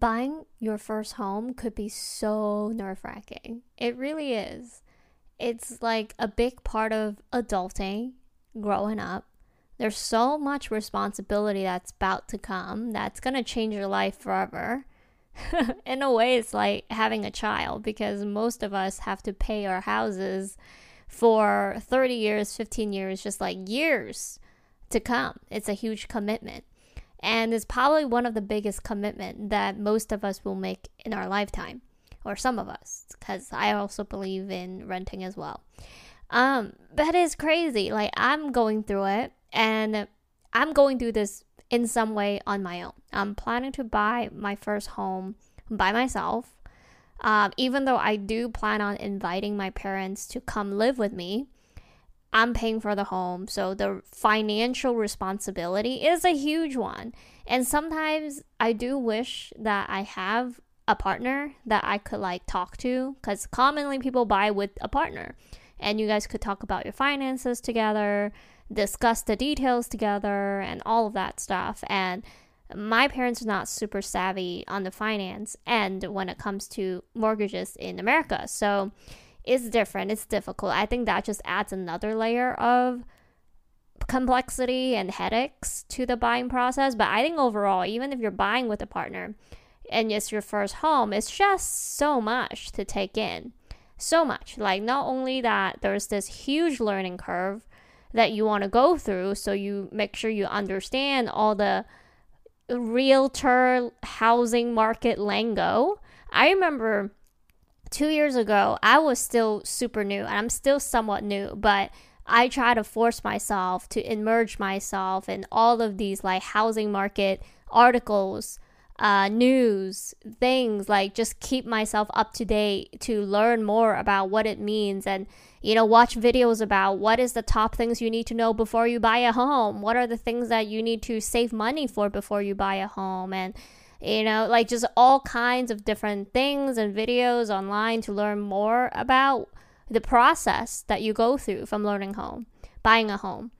Buying your first home could be so nerve-wracking. It really is. It's like a big part of adulting, growing up. There's so much responsibility that's about to come that's going to change your life forever. In a way, it's like having a child, because most of us have to pay our houses for 30 years, 15 years, just like years to come. It's a huge commitment. And it's probably one of the biggest commitment that most of us will make in our lifetime, or some of us, because I also believe in renting as well. But it's crazy. Like, I'm going through it, and I'm going through this in some way on my own. I'm planning to buy my first home by myself. Even though I do plan on inviting my parents to come live with me, I'm paying for the home, so the financial responsibility is a huge one. And sometimes I do wish that I have a partner that I could like talk to, because commonly people buy with a partner, and you guys could talk about your finances together, discuss the details together, and all of that stuff. And my parents are not super savvy on the finance and when it comes to mortgages in America, so it's different. It's difficult. I think that just adds another layer of complexity and headaches to the buying process. But I think overall, even if you're buying with a partner and it's your first home, it's just so much to take in. So much. Like, not only that, there's this huge learning curve that you want to go through, so you make sure you understand all the realtor housing market lingo. I remember 2 years ago, I was still super new, and I'm still somewhat new, but I try to force myself to immerse myself in all of these like housing market articles, news, things, like just keep myself up to date to learn more about what it means, and, you know, watch videos about what is the top things you need to know before you buy a home, what are the things that you need to save money for before you buy a home, and you know, like just all kinds of different things and videos online to learn more about the process that you go through from learning home, buying a home.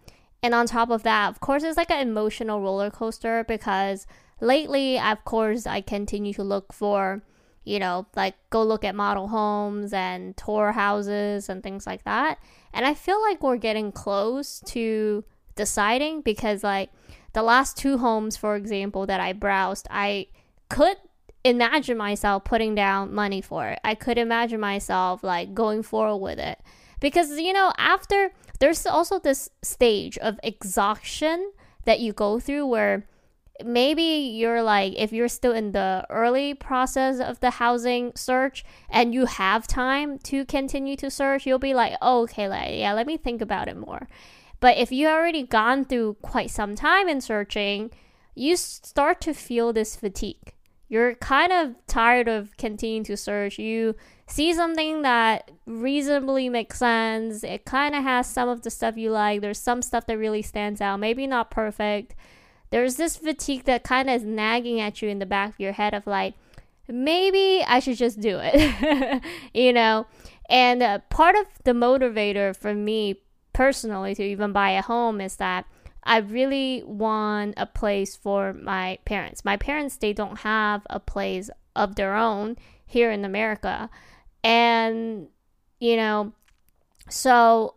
And on top of that, of course, it's like an emotional roller coaster, because lately, of course, I continue to look for, you know, like go look at model homes and tour houses and things like that. And I feel like we're getting close to deciding, because like the last two homes, for example, that I browsed, I could imagine myself putting down money for it. I could imagine myself like going forward with it, because, you know, after there's also this stage of exhaustion that you go through where maybe you're like, if you're still in the early process of the housing search and you have time to continue to search, you'll be like, oh, okay, like, yeah, let me think about it more. But if you already gone through quite some time in searching, you start to feel this fatigue. You're kind of tired of continuing to search. You see something that reasonably makes sense. It kind of has some of the stuff you like. There's some stuff that really stands out. Maybe not perfect. There's this fatigue that kind of is nagging at you in the back of your head of like, maybe I should just do it, you know? And part of the motivator for me personally to even buy a home is that I really want a place for my parents. My parents, they don't have a place of their own here in America. And, you know, so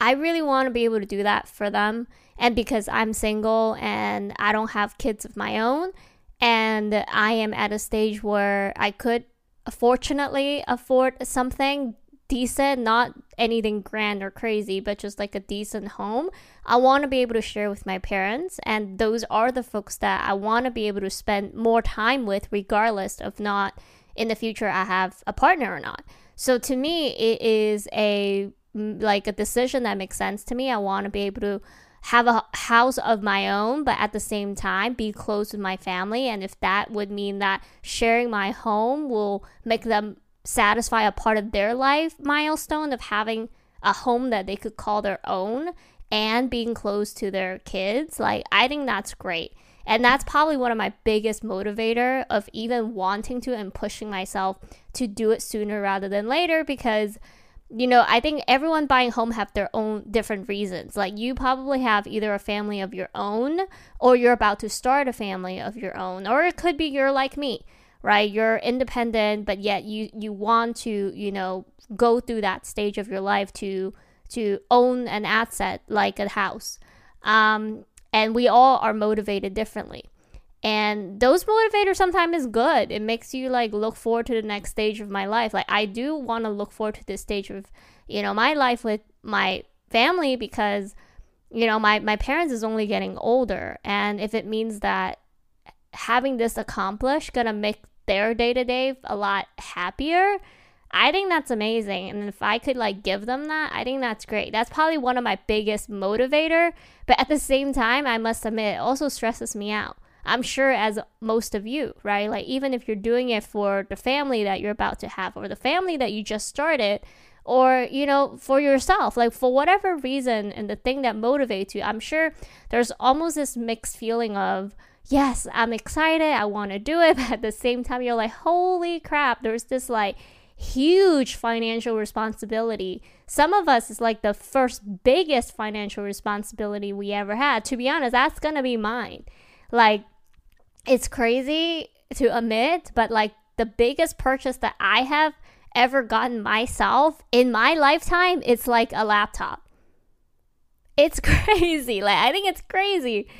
I really want to be able to do that for them. And because I'm single and I don't have kids of my own, and I am at a stage where I could fortunately afford something decent, not anything grand or crazy, but just like a decent home, I want to be able to share with my parents, and those are the folks that I want to be able to spend more time with, regardless of not in the future I have a partner or not. So to me, it is a decision that makes sense to me. I want to be able to have a house of my own, but at the same time be close with my family, and if that would mean that sharing my home will make them satisfy a part of their life milestone of having a home that they could call their own and being close to their kids, like, I think that's great. And that's probably one of my biggest motivator of even wanting to and pushing myself to do it sooner rather than later, because you know, I think everyone buying a home have their own different reasons. Like, you probably have either a family of your own, or you're about to start a family of your own, or it could be you're like me, right? You're independent, but yet you want to, you know, go through that stage of your life to own an asset like a house. And we all are motivated differently. And those motivators sometimes is good. It makes you like look forward to the next stage of my life. Like, I do want to look forward to this stage of, you know, my life with my family, because, you know, my parents is only getting older. And if it means that having this accomplished gonna make their day-to-day a lot happier, I think that's amazing. And if I could like give them that, I think that's great. That's probably one of my biggest motivator. But at the same time, I must admit, it also stresses me out. I'm sure as most of you, right? Like, even if you're doing it for the family that you're about to have, or the family that you just started, or, you know, for yourself, like, for whatever reason and the thing that motivates you, I'm sure there's almost this mixed feeling of, yes, I'm excited, I want to do it. But at the same time, you're like, holy crap, there's this like huge financial responsibility. Some of us is like the first biggest financial responsibility we ever had. To be honest, that's going to be mine. Like, it's crazy to admit, but like the biggest purchase that I have ever gotten myself in my lifetime, it's like a laptop. It's crazy. Like, I think it's crazy.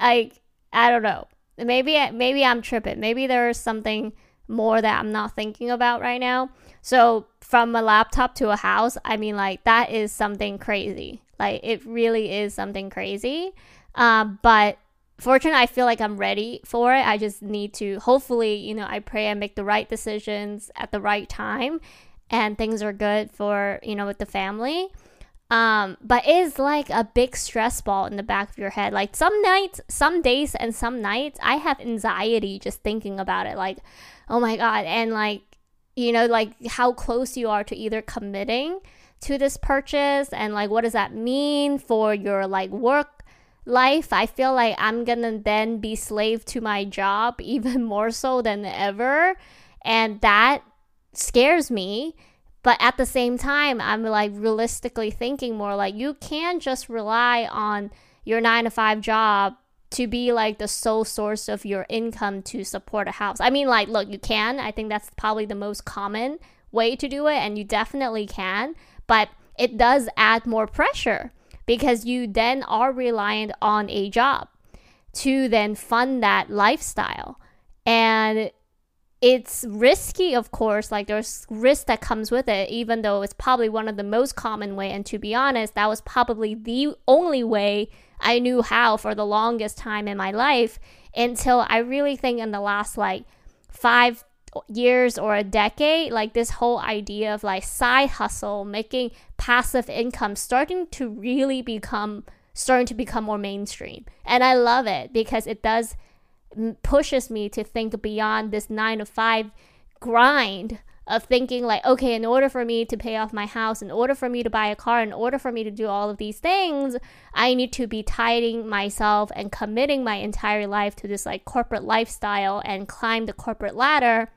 Like, I don't know. Maybe I'm tripping. Maybe there's something more that I'm not thinking about right now. So from a laptop to a house, I mean, like, that is something crazy. Like, it really is something crazy. But fortunately, I feel like I'm ready for it. I just need to, hopefully, you know, I pray I make the right decisions at the right time and things are good for, you know, with the family. But it's like a big stress ball in the back of your head. Like, some days and some nights, I have anxiety just thinking about it. Like, oh my God. And like, you know, like how close you are to either committing to this purchase, and like, what does that mean for your like work life? I feel like I'm gonna then be slave to my job even more so than ever, and that scares me. But at the same time, I'm like realistically thinking more like, you can't just rely on your 9-to-5 job to be like the sole source of your income to support a house. I mean, like, look, you can, I think that's probably the most common way to do it, and you definitely can, but it does add more pressure, because you then are reliant on a job to then fund that lifestyle. And it's risky, of course. Like, there's risk that comes with it, even though it's probably one of the most common way. And to be honest, that was probably the only way I knew how for the longest time in my life, until I really think in the last like 5 years or a decade, like this whole idea of like side hustle, making passive income, starting to become more mainstream. And I love it, because it does pushes me to think beyond this 9-to-5 grind of thinking like, okay, in order for me to pay off my house, in order for me to buy a car, in order for me to do all of these things, I need to be tying myself and committing my entire life to this like corporate lifestyle and climb the corporate ladder.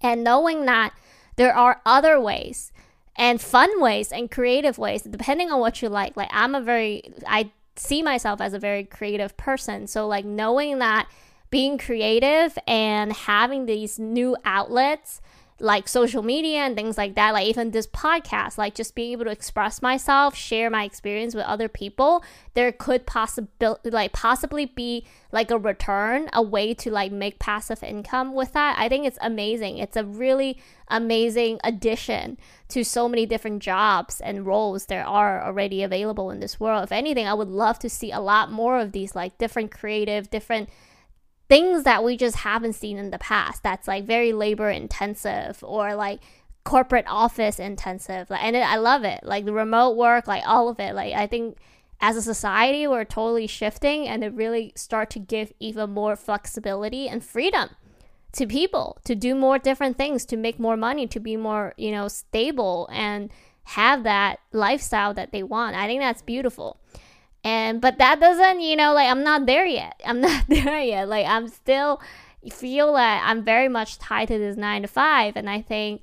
And knowing that there are other ways and fun ways and creative ways, depending on what you like. Like, I see myself as a very creative person. So like, knowing that being creative and having these new outlets like social media and things like that, like even this podcast, like just being able to express myself, share my experience with other people, there could possibly be like a return, a way to like make passive income with that. I think it's amazing. It's a really amazing addition to so many different jobs and roles there are already available in this world. If anything, I would love to see a lot more of these like different creative, different things that we just haven't seen in the past, that's like very labor intensive or like corporate office intensive. Like, and I love it. Like the remote work, like all of it. Like, I think as a society, we're totally shifting, and it really start to give even more flexibility and freedom to people to do more different things, to make more money, to be more, you know, stable and have that lifestyle that they want. I think that's beautiful. But that doesn't, you know, like, I'm not there yet. Like, I'm still feel that I'm very much tied to this 9-to-5. And I think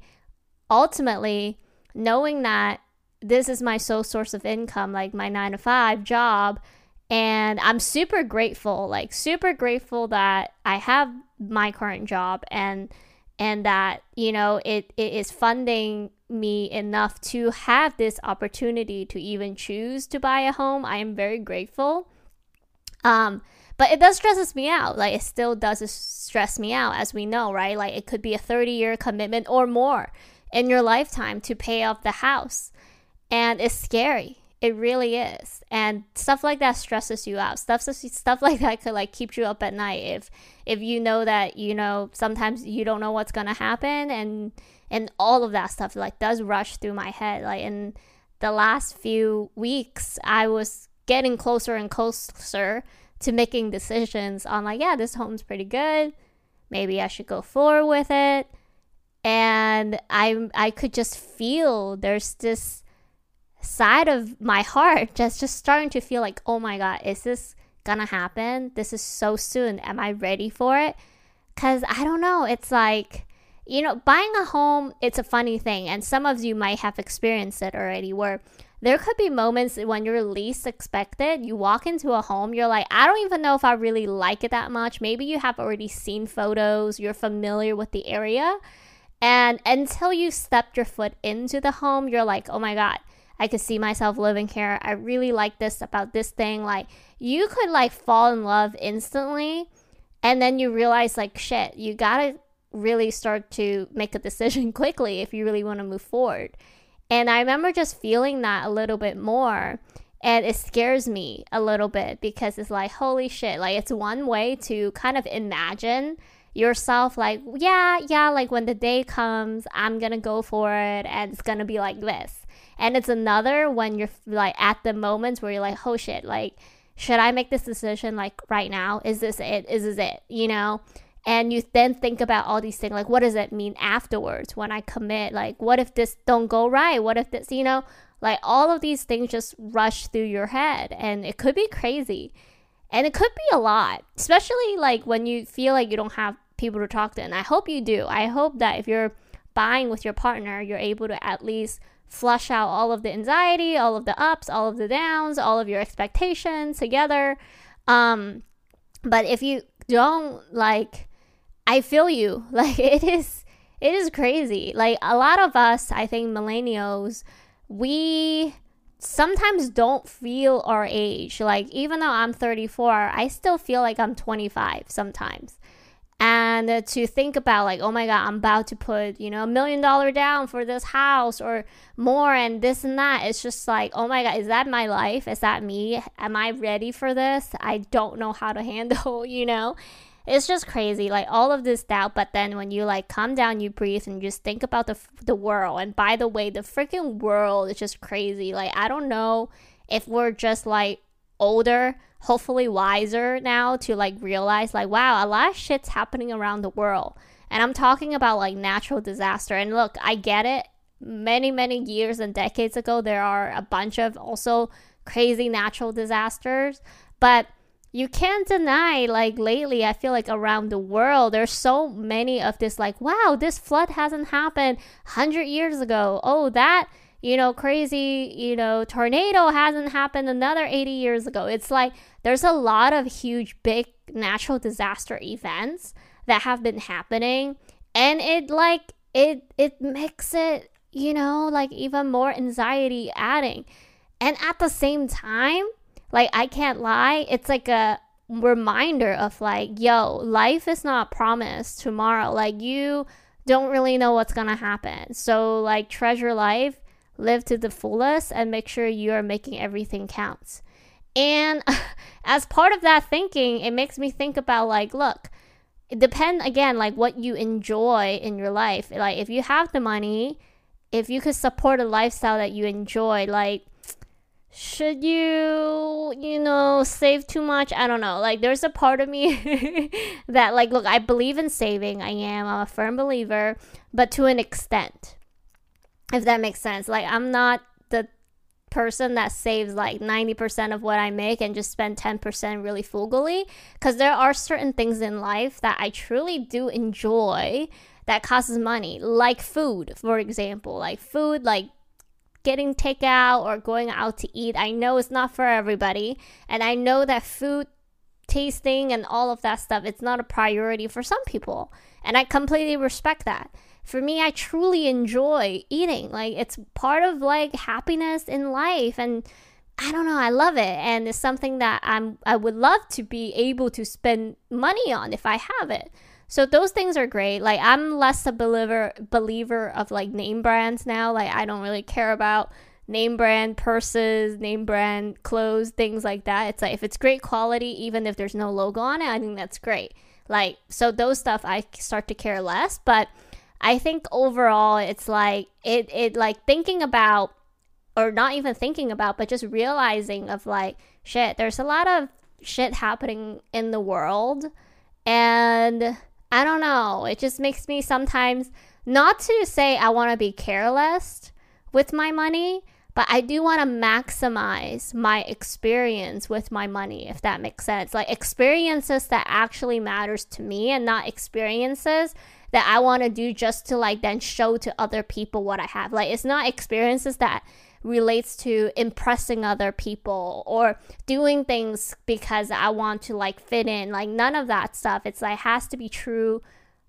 ultimately knowing that this is my sole source of income, like my 9-to-5 job. And I'm super grateful, that I have my current job and that, you know, it is funding me enough to have this opportunity to even choose to buy a home. I am very grateful. But it does stress me out. Like, it still does stress me out, as we know, right? Like, it could be a 30-year commitment or more in your lifetime to pay off the house. And it's scary. It really is. And stuff like that stresses you out. Stuff like that could, like, keep you up at night if you know that, you know, sometimes you don't know what's gonna happen, and all of that stuff, like, does rush through my head. Like, in the last few weeks, I was getting closer and closer to making decisions on, like, yeah, this home's pretty good. Maybe I should go forward with it. And I could just feel there's this side of my heart just starting to feel like, oh my god, is this gonna happen? This is so soon. Am I ready for it? Because I don't know, it's like, you know, buying a home, it's a funny thing, and some of you might have experienced it already, where there could be moments when you're least expected. You walk into a home, you're like, I don't even know if I really like it that much. Maybe you have already seen photos, you're familiar with the area, and until you stepped your foot into the home, you're like, oh my god, I could see myself living here. I really like this about this thing. Like, you could, like, fall in love instantly, and then you realize, like, shit, you gotta really start to make a decision quickly if you really want to move forward. And I remember just feeling that a little bit more, and it scares me a little bit, because it's like, holy shit, like, it's one way to kind of imagine yourself, like, yeah, like, when the day comes, I'm gonna go for it, and it's gonna be like this. And it's another when you're, like, at the moments where you're like, oh shit, like, should I make this decision, like, right now? Is this it, you know? And you then think about all these things, like, what does it mean afterwards when I commit? Like, what if this don't go right? What if this, you know, like, all of these things just rush through your head, and it could be crazy. And it could be a lot, especially, like, when you feel like you don't have people to talk to. And I hope you do. I hope that if you're buying with your partner, you're able to at least flush out all of the anxiety, all of the ups, all of the downs, all of your expectations together. But if you don't, like, I feel you. Like, it is crazy. Like, a lot of us, I think millennials, we sometimes don't feel our age. Like, even though I'm 34, I still feel like I'm 25 sometimes. And to think about, like, oh my god, I'm about to put, you know, $1 million down for this house or more, and this and that. It's just like, oh my god, is that my life? Is that me? Am I ready for this? I don't know how to handle, you know? It's just crazy, like, all of this doubt. But then when you, like, calm down, you breathe, and you just think about the world. And by the way, the freaking world is just crazy. Like, I don't know if we're just, like, older, hopefully wiser now to, like, realize, like, wow, a lot of shit's happening around the world. And I'm talking about, like, natural disaster. And look, I get it. Many years and decades ago, there are a bunch of also crazy natural disasters. But you can't deny, like, lately, I feel like around the world, there's so many of this, like, wow, this flood hasn't happened 100 years ago. Oh, that, you know, crazy, you know, tornado hasn't happened another 80 years ago. It's like, there's a lot of huge, big natural disaster events that have been happening. And it, like, it makes it, you know, like, even more anxiety adding. And at the same time, like, I can't lie, it's like a reminder of, like, yo, life is not promised tomorrow. Like, you don't really know what's gonna happen. So, like, treasure life, live to the fullest, and make sure you are making everything count. And as part of that thinking, it makes me think about, like, look, it depends, again, like, what you enjoy in your life. Like, if you have the money, if you could support a lifestyle that you enjoy, like, should you, you know, save too much? I don't know. Like, there's a part of me that, like, look, I believe in saving. I'm a firm believer, but to an extent, if that makes sense. Like, I'm not the person that saves, like, 90% of what I make and just spend 10% really frugally, because there are certain things in life that I truly do enjoy that costs money, like food, for example. Like, food, like, getting takeout or going out to eat, I know it's not for everybody. And I know that food tasting and all of that stuff, it's not a priority for some people. And I completely respect that. For me, I truly enjoy eating. Like, it's part of like happiness in life. And I don't know, I love it. And it's something that I would love to be able to spend money on if I have it. So those things are great. Like, I'm less a believer of like name brands now. Like, I don't really care about name brand purses, name brand clothes, things like that. It's like, if it's great quality, even if there's no logo on it, I think that's great. Like, so those stuff I start to care less. But I think overall, it's like it like thinking about, or not even thinking about, but just realizing of like, shit, there's a lot of shit happening in the world, and I don't know, it just makes me sometimes, not to say I want to be careless with my money, but I do want to maximize my experience with my money, if that makes sense. Like, experiences that actually matters to me, and not experiences that I want to do just to like then show to other people what I have. Like, it's not experiences that relates to impressing other people or doing things because I want to like fit in. Like, none of that stuff. It's like, has to be true,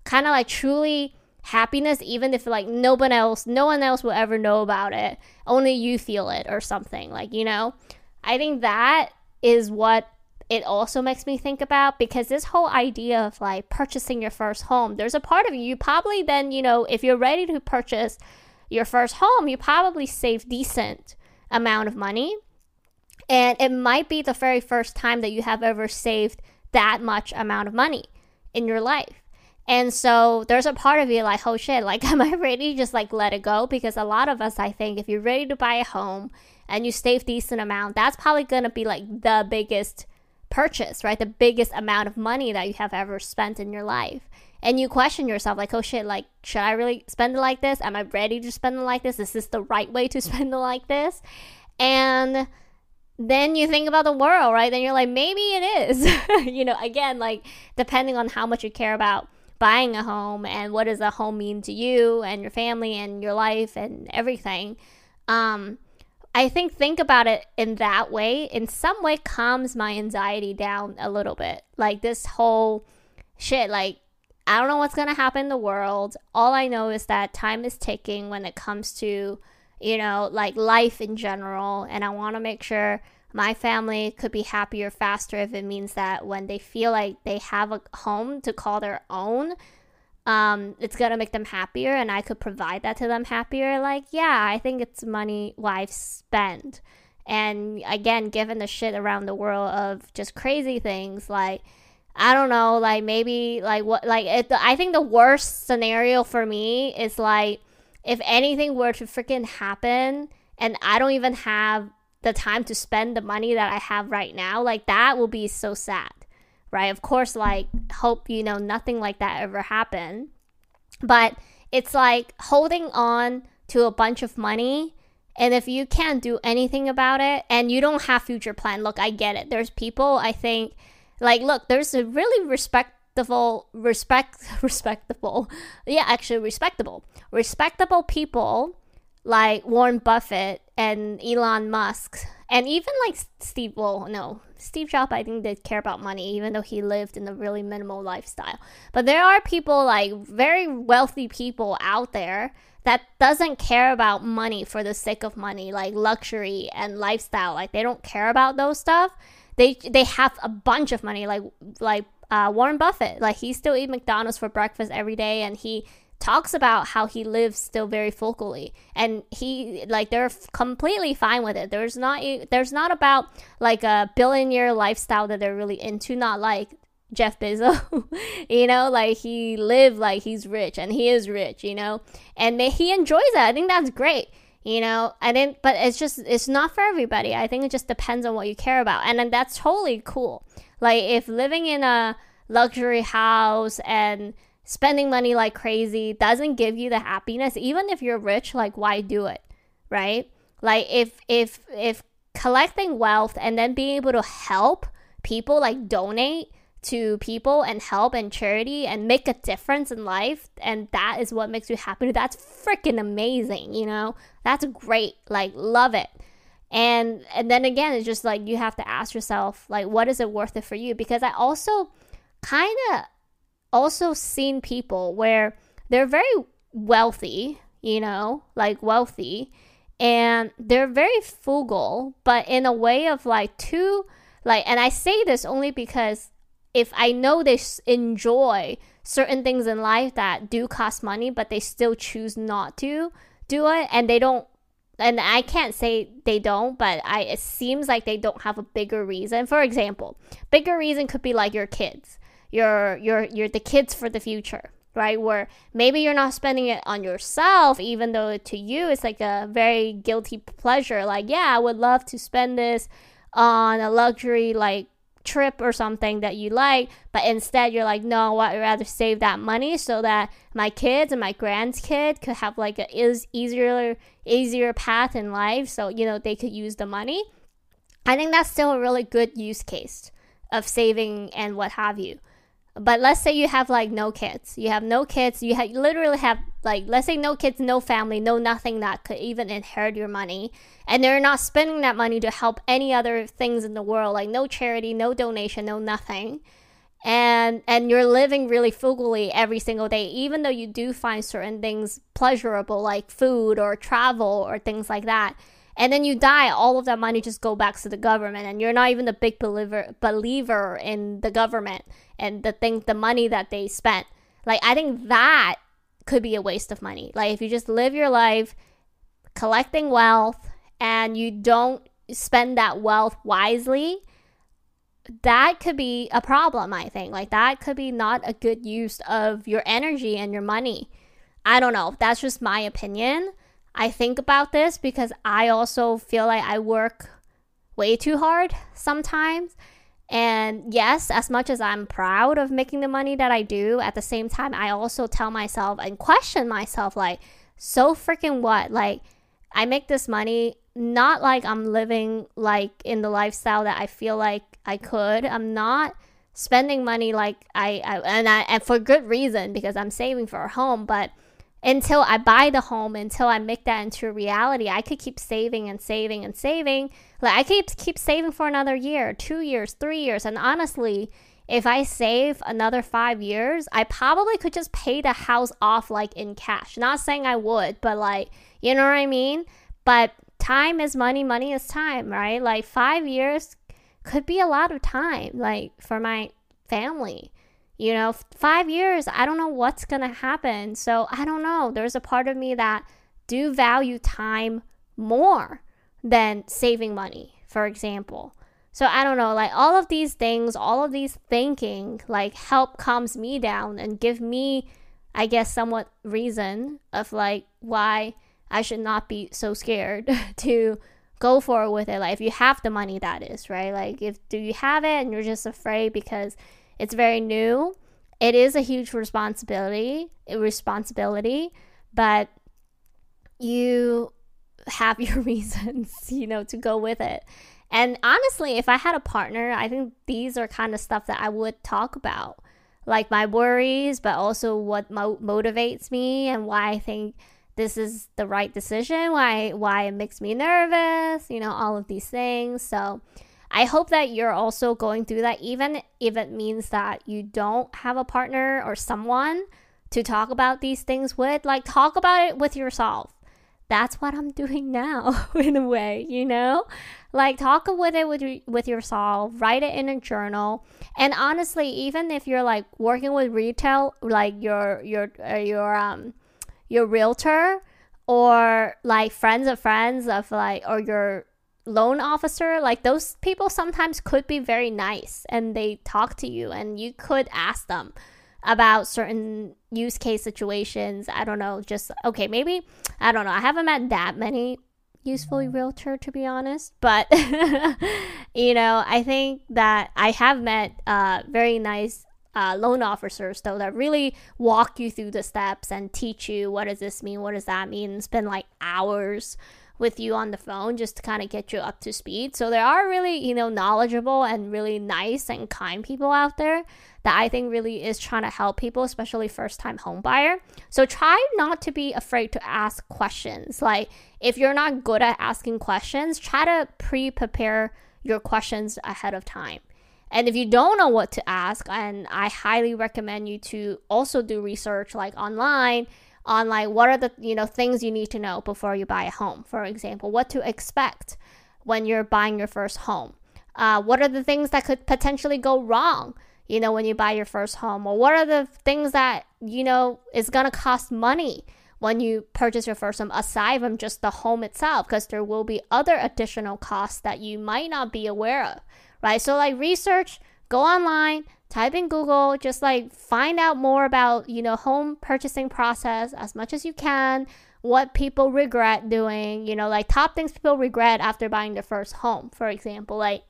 kind of like truly happiness, even if like no one else will ever know about it, only you feel it or something. Like, you know, I think that is what it also makes me think about, because this whole idea of like purchasing your first home, there's a part of you probably then, you know, if you're ready to purchase your first home, you probably save decent amount of money, and it might be the very first time that you have ever saved that much amount of money in your life. And so there's a part of you like, oh shit, like, am I ready to just like let it go? Because a lot of us, I think, if you're ready to buy a home and you save decent amount, that's probably gonna be like the biggest purchase, right? The biggest amount of money that you have ever spent in your life. And you question yourself like, oh shit, like, should I really spend it like this? Am I ready to spend it like this? Is this the right way to spend it like this? And then you think about the world, right? Then you're like, maybe it is. You know, again, like, depending on how much you care about buying a home and what does a home mean to you and your family and your life and everything. I think about it in that way. In some way, calms my anxiety down a little bit. Like, this whole shit, like, I don't know what's going to happen in the world. All I know is that time is ticking when it comes to, you know, like life in general. And I want to make sure my family could be happier faster if it means that when they feel like they have a home to call their own, it's going to make them happier, and I could provide that to them happier. Like, yeah, I think it's money I've spent. And again, given the shit around the world of just crazy things, like, I don't know, like, maybe, like, what, like, I think the worst scenario for me is, like, if anything were to freaking happen and I don't even have the time to spend the money that I have right now, like, that will be so sad, right? Of course, like, hope, you know, nothing like that ever happened. But it's, like, holding on to a bunch of money, and if you can't do anything about it, and you don't have future plan, look, I get it. There's people, I think... Like, look, there's a really respectable people like Warren Buffett and Elon Musk, and even like Steve Jobs, I think, did care about money, even though he lived in a really minimal lifestyle. But there are people, like, very wealthy people out there that doesn't care about money for the sake of money, like luxury and lifestyle. Like, they don't care about those stuff. They have a bunch of money, like Warren Buffett. Like, he still eats McDonald's for breakfast every day, and he talks about how he lives still very fully, and he, like, they're completely fine with it. There's not about like a billionaire lifestyle that they're really into, not like Jeff Bezos. You know, like, he lived like he's rich, and he is rich, you know, and he enjoys it. I think that's great. You know, but it's just, it's not for everybody. I think it just depends on what you care about. And then that's totally cool. Like, if living in a luxury house and spending money like crazy doesn't give you the happiness, even if you're rich, like, why do it? Right? Like, if collecting wealth and then being able to help people, like donate to people and help and charity and make a difference in life, and that is what makes you happy. That's freaking amazing, you know? That's great. Like, love it. And then again, it's just like you have to ask yourself, like, what is it worth it for you? Because I also kind of also seen people where they're very wealthy, you know, like wealthy, and they're very frugal, but in a way of like too, like, and I say this only because if I know they enjoy certain things in life that do cost money, but they still choose not to do it, and they don't, and I can't say they don't, but it seems like they don't have a bigger reason. For example, bigger reason could be like your kids, your the kids for the future, right? Where maybe you're not spending it on yourself, even though to you it's like a very guilty pleasure. Like, yeah, I would love to spend this on a luxury, like, trip or something that you like, but instead you're like, no, I'd rather save that money so that my kids and my grandkids could have like a easier path in life, so, you know, they could use the money. I think that's still a really good use case of saving and what have you. But let's say you have like no kids, like, let's say no kids, no family, no nothing that could even inherit your money, and they're not spending that money to help any other things in the world, like no charity, no donation, no nothing, and you're living really frugally every single day, even though you do find certain things pleasurable, like food or travel or things like that. And then you die, all of that money just go back to the government, and you're not even a big believer in the government and the money that they spent. Like, I think that could be a waste of money. Like, if you just live your life collecting wealth and you don't spend that wealth wisely, that could be a problem, I think. Like, that could be not a good use of your energy and your money. I don't know. That's just my opinion. I think about this because I also feel like I work way too hard sometimes. And yes, as much as I'm proud of making the money that I do, at the same time, I also tell myself and question myself, like, so freaking what? Like, I make this money, not like I'm living like in the lifestyle that I feel like I could. I'm not spending money like I for good reason, because I'm saving for a home, but until I buy the home, until I make that into reality, I could keep saving and saving and saving. Like, I keep saving for another year, 2 years, 3 years. And honestly, if I save another 5 years, I probably could just pay the house off, like, in cash. Not saying I would, but, like, you know what I mean? But time is money, money is time, right? Like, 5 years could be a lot of time, like, for my family. You know, 5 years, I don't know what's going to happen. So I don't know. There's a part of me that do value time more than saving money, for example. So I don't know, like, all of these things, all of these thinking, like, help calms me down and give me, I guess, somewhat reason of like why I should not be so scared to go forward with it. Like, if you have the money, that is, right? Like, do you have it and you're just afraid because it's very new. It is a huge responsibility, but you have your reasons, you know, to go with it. And honestly, if I had a partner, I think these are kind of stuff that I would talk about, like my worries, but also what motivates me and why I think this is the right decision, why it makes me nervous, you know, all of these things. So I hope that you're also going through that, even if it means that you don't have a partner or someone to talk about these things with. Like, talk about it with yourself. That's what I'm doing now, in a way, you know? Like, talk with it with yourself, write it in a journal. And honestly, even if you're, like, working with retail, like your realtor, or like friends of like, or your loan officer, like, those people sometimes could be very nice and they talk to you, and you could ask them about certain use case situations. I don't know, just, okay, maybe, I don't know, I haven't met that many useful realtor, to be honest, but you know, I think that I have met very nice loan officers, though, that really walk you through the steps and teach you, what does this mean, what does that mean, and spend like hours with you on the phone just to kind of get you up to speed. So there are really, knowledgeable and really nice and kind people out there that I think really is trying to help people, especially first-time home buyer. So try not to be afraid to ask questions. Like, if you're not good at asking questions, try to pre-prepare your questions ahead of time. And if you don't know what to ask, and I highly recommend you to also do research like online on like what are the things you need to know before you buy a home. For example, what to expect when you're buying your first home. What are the things that could potentially go wrong, when you buy your first home? Or what are the things that, is going to cost money when you purchase your first home, aside from just the home itself, because there will be other additional costs that you might not be aware of, right? So like research, go online, type in Google, just like find out more about, home purchasing process as much as you can, what people regret doing, like top things people regret after buying their first home, for example, like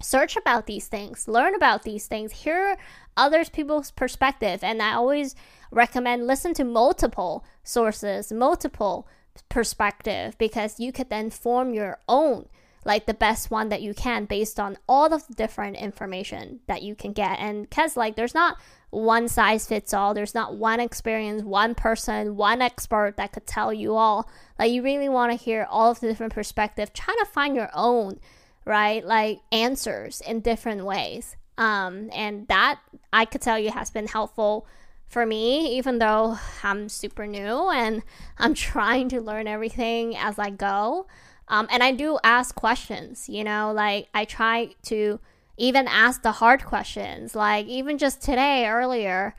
search about these things, learn about these things, hear others people's perspective. And I always recommend listen to multiple sources, multiple perspective, because you could then form your own, like the best one that you can based on all of the different information that you can get. And because like there's not one size fits all, there's not one experience, one person, one expert that could tell you all. Like you really want to hear all of the different perspective, trying to find your own, right, like answers in different ways. And that I could tell you has been helpful for me, even though I'm super new and I'm trying to learn everything as I go. And I do ask questions, like I try to even ask the hard questions. Like even just today, earlier,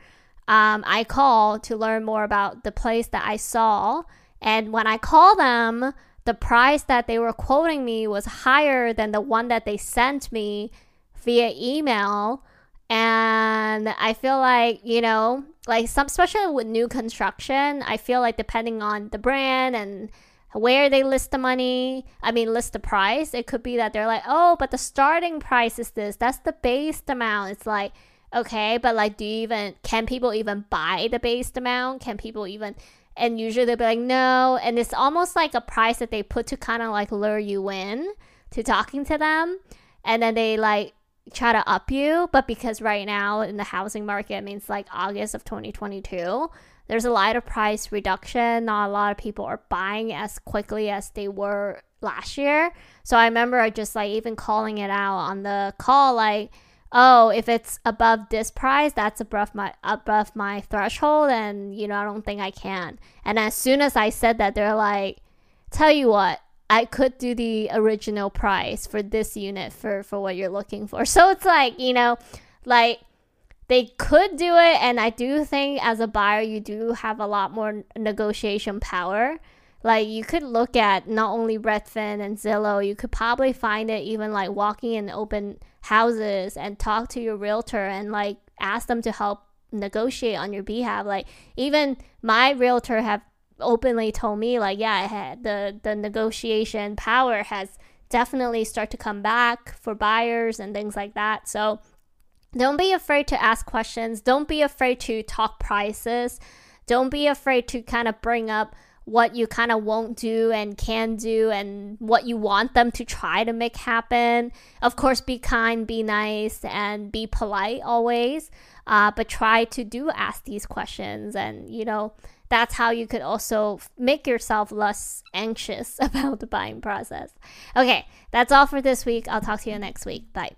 I called to learn more about the place that I saw. And when I call them, the price that they were quoting me was higher than the one that they sent me via email. And I feel like, like some, especially with new construction, I feel like depending on the brand and where they list the price, it could be that they're like, oh, but the starting price is this, that's the base amount. It's like, okay, but like, can people even buy the base amount? And usually they'll be like, no. And it's almost like a price that they put to kind of like lure you in to talking to them. And then they like try to up you. But because right now in the housing market, I mean, it's like August of 2022, there's a lot of price reduction. Not a lot of people are buying as quickly as they were last year. So I remember I just like even calling it out on the call, like, oh, if it's above this price, that's above my threshold, and I don't think I can. And as soon as I said that, they're like, tell you what, I could do the original price for this unit for what you're looking for. So it's like, like they could do it. And I do think as a buyer, you do have a lot more negotiation power. Like you could look at not only Redfin and Zillow, you could probably find it even like walking in open houses and talk to your realtor and like ask them to help negotiate on your behalf. Like even my realtor have openly told me like, yeah, I had the negotiation power has definitely start to come back for buyers and things like that. So don't be afraid to ask questions. Don't be afraid to talk prices. Don't be afraid to kind of bring up what you kind of won't do and can do and what you want them to try to make happen. Of course, be kind, be nice, and be polite always. But try to do ask these questions. And, that's how you could also make yourself less anxious about the buying process. Okay, that's all for this week. I'll talk to you next week. Bye.